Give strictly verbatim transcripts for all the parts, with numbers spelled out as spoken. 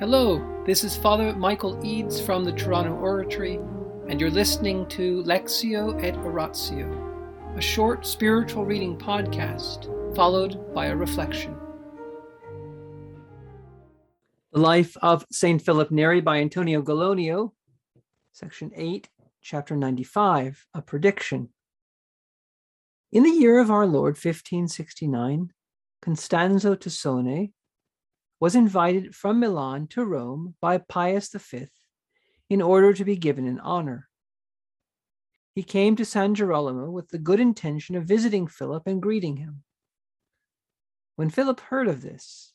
Hello, this is Father Michael Eads from the Toronto Oratory, and you're listening to Lexio et Oratio, a short spiritual reading podcast followed by a reflection. The Life of Saint Philip Neri by Antonio Galonio, Section eight, Chapter ninety-five, A Prediction. In the year of our Lord, fifteen sixty-nine, Costanzo Tassoni was invited from Milan to Rome by Pius the Fifth in order to be given an honor. He came to San Gerolamo with the good intention of visiting Philip and greeting him. When Philip heard of this,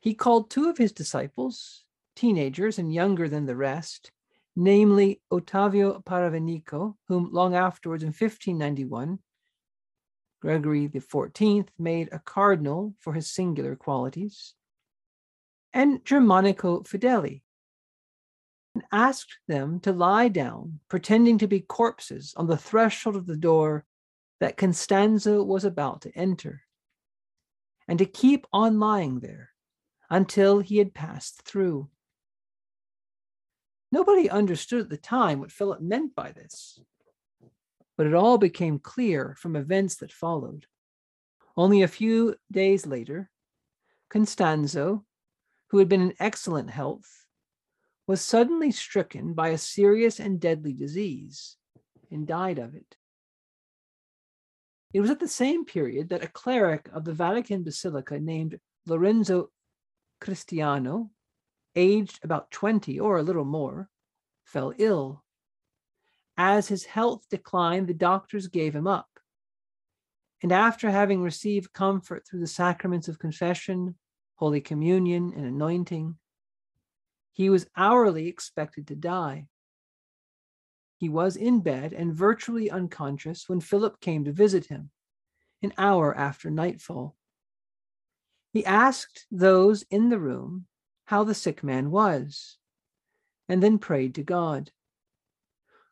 he called two of his disciples, teenagers and younger than the rest, namely Ottavio Paravenico, whom long afterwards in fifteen ninety-one, Gregory the Fourteenth made a cardinal for his singular qualities, and Germanico Fideli, and asked them to lie down, pretending to be corpses, on the threshold of the door that Costanzo was about to enter, and to keep on lying there until he had passed through. Nobody understood at the time what Philip meant by this, but it all became clear from events that followed. Only a few days later, Costanzo, who had been in excellent health, was suddenly stricken by a serious and deadly disease and died of it. It was at the same period that a cleric of the Vatican Basilica named Lorenzo Cristiano, aged about twenty or a little more, fell ill. As his health declined, the doctors gave him up. And after having received comfort through the sacraments of confession, Holy Communion, and anointing, he was hourly expected to die. He was in bed and virtually unconscious when Philip came to visit him, an hour after nightfall. He asked those in the room how the sick man was, and then prayed to God.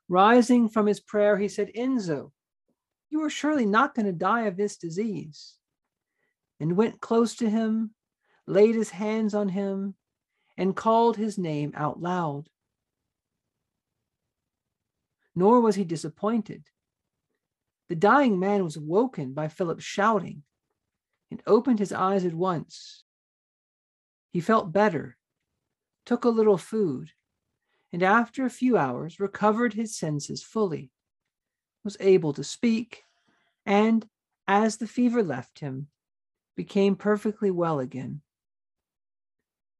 Rising from his prayer, he said, "Enzo, you are surely not going to die of this disease," and went close to him, laid his hands on him, and called his name out loud. Nor was he disappointed. The dying man was woken by Philip's shouting and opened his eyes at once. He felt better, took a little food, and after a few hours recovered his senses fully, was able to speak, and, as the fever left him, became perfectly well again.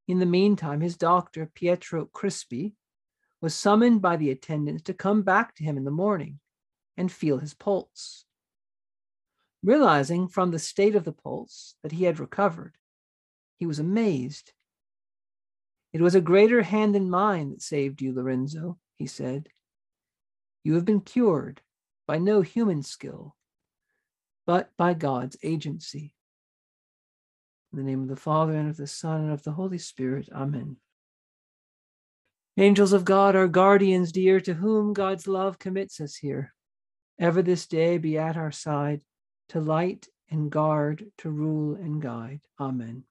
In the meantime, his doctor, Pietro Crispi, was summoned by the attendants to come back to him in the morning and feel his pulse. Realizing from the state of the pulse that he had recovered, he was amazed. "It was a greater hand than mine that saved you, Lorenzo," he said. "You have been cured by no human skill, but by God's agency." In the name of the Father, and of the Son, and of the Holy Spirit. Amen. Angels of God, our guardians dear, to whom God's love commits us here, ever this day be at our side, to light and guard, to rule and guide. Amen.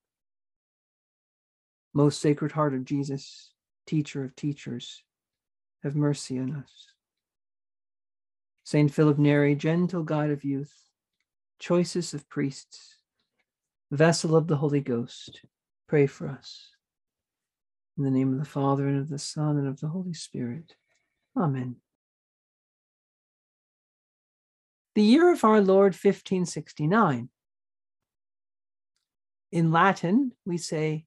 Most Sacred Heart of Jesus, teacher of teachers, have mercy on us. Saint Philip Neri, gentle guide of youth, choicest of priests, vessel of the Holy Ghost, pray for us. In the name of the Father, and of the Son, and of the Holy Spirit. Amen. The year of our Lord, fifteen sixty-nine. In Latin, we say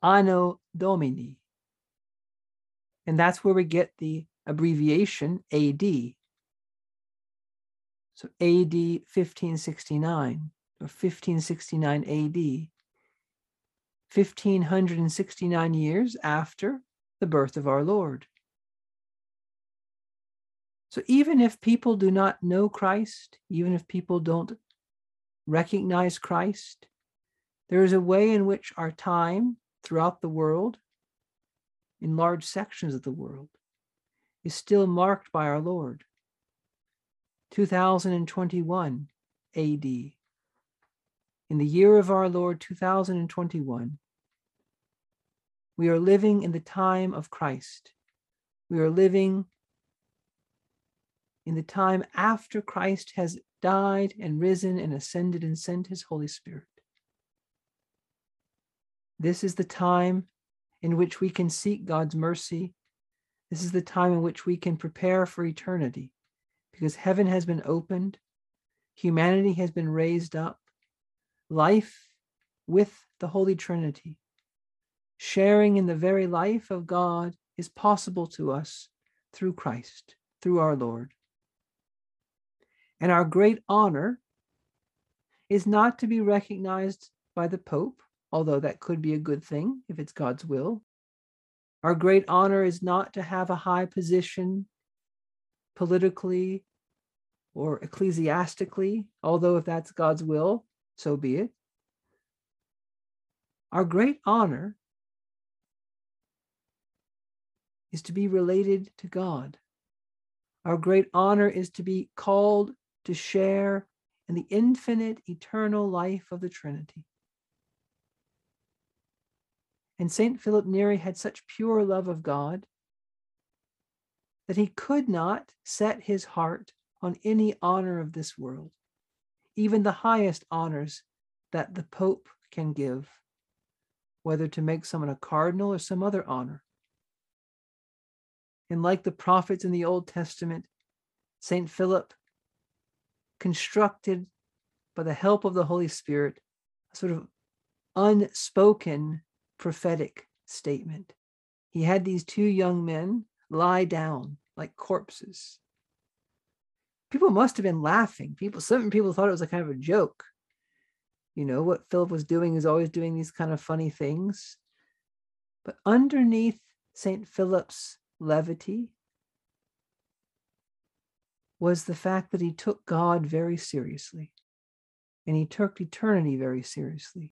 Anno Domini, and that's where we get the abbreviation A D. So A D fifteen sixty-nine. Or fifteen sixty-nine A D, fifteen sixty-nine years after the birth of our Lord. So even if people do not know Christ, even if people don't recognize Christ, there is a way in which our time throughout the world, in large sections of the world, is still marked by our Lord. two thousand twenty-one A D. In the year of our Lord, two thousand twenty-one, We are living in the time of Christ. We are living in the time after Christ has died and risen and ascended and sent his Holy Spirit. This is the time in which we can seek God's mercy. This is the time in which we can prepare for eternity, because heaven has been opened, humanity has been raised up, life with the Holy Trinity. Sharing in the very life of God is possible to us through Christ, through our Lord. And our great honor is not to be recognized by the Pope, although that could be a good thing if it's God's will. Our great honor is not to have a high position politically or ecclesiastically, although if that's God's will, so be it. Our great honor is to be related to God. Our great honor is to be called to share in the infinite, eternal life of the Trinity. And Saint Philip Neri had such pure love of God that he could not set his heart on any honor of this world, even the highest honors that the Pope can give, whether to make someone a cardinal or some other honor. And like the prophets in the Old Testament, Saint Philip constructed, by the help of the Holy Spirit, a sort of unspoken prophetic statement. He had these two young men lie down like corpses. People must have been laughing. People, some people thought it was a kind of a joke. You know, what Philip was doing is always doing these kind of funny things. But underneath Saint Philip's levity was the fact that he took God very seriously, and he took eternity very seriously.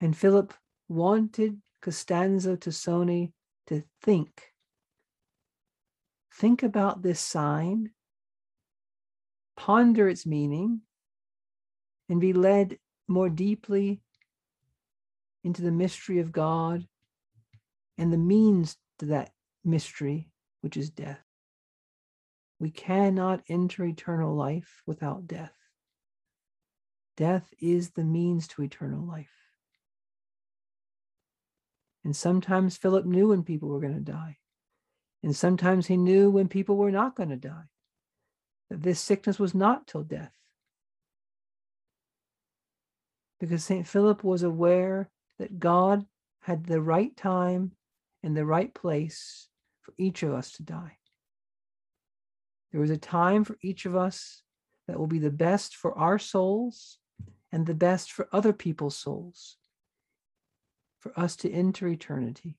And Philip wanted Costanzo Tassoni to think. Think about this sign, ponder its meaning, and be led more deeply into the mystery of God and the means to that mystery, which is death. We cannot enter eternal life without death. Death is the means to eternal life. And sometimes Philip knew when people were going to die. And sometimes he knew when people were not going to die, that this sickness was not till death. Because Saint Philip was aware that God had the right time in the right place for each of us to die. There was a time for each of us that will be the best for our souls and the best for other people's souls, for us to enter eternity.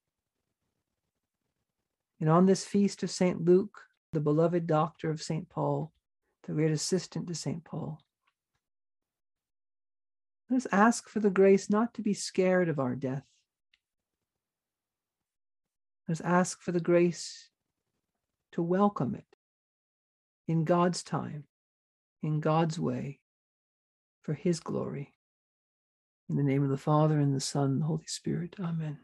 And on this feast of Saint Luke, the beloved doctor of Saint Paul, the great assistant to Saint Paul, let us ask for the grace not to be scared of our death. Let us ask for the grace to welcome it in God's time, in God's way, for his glory. In the name of the Father, and the Son, and the Holy Spirit. Amen.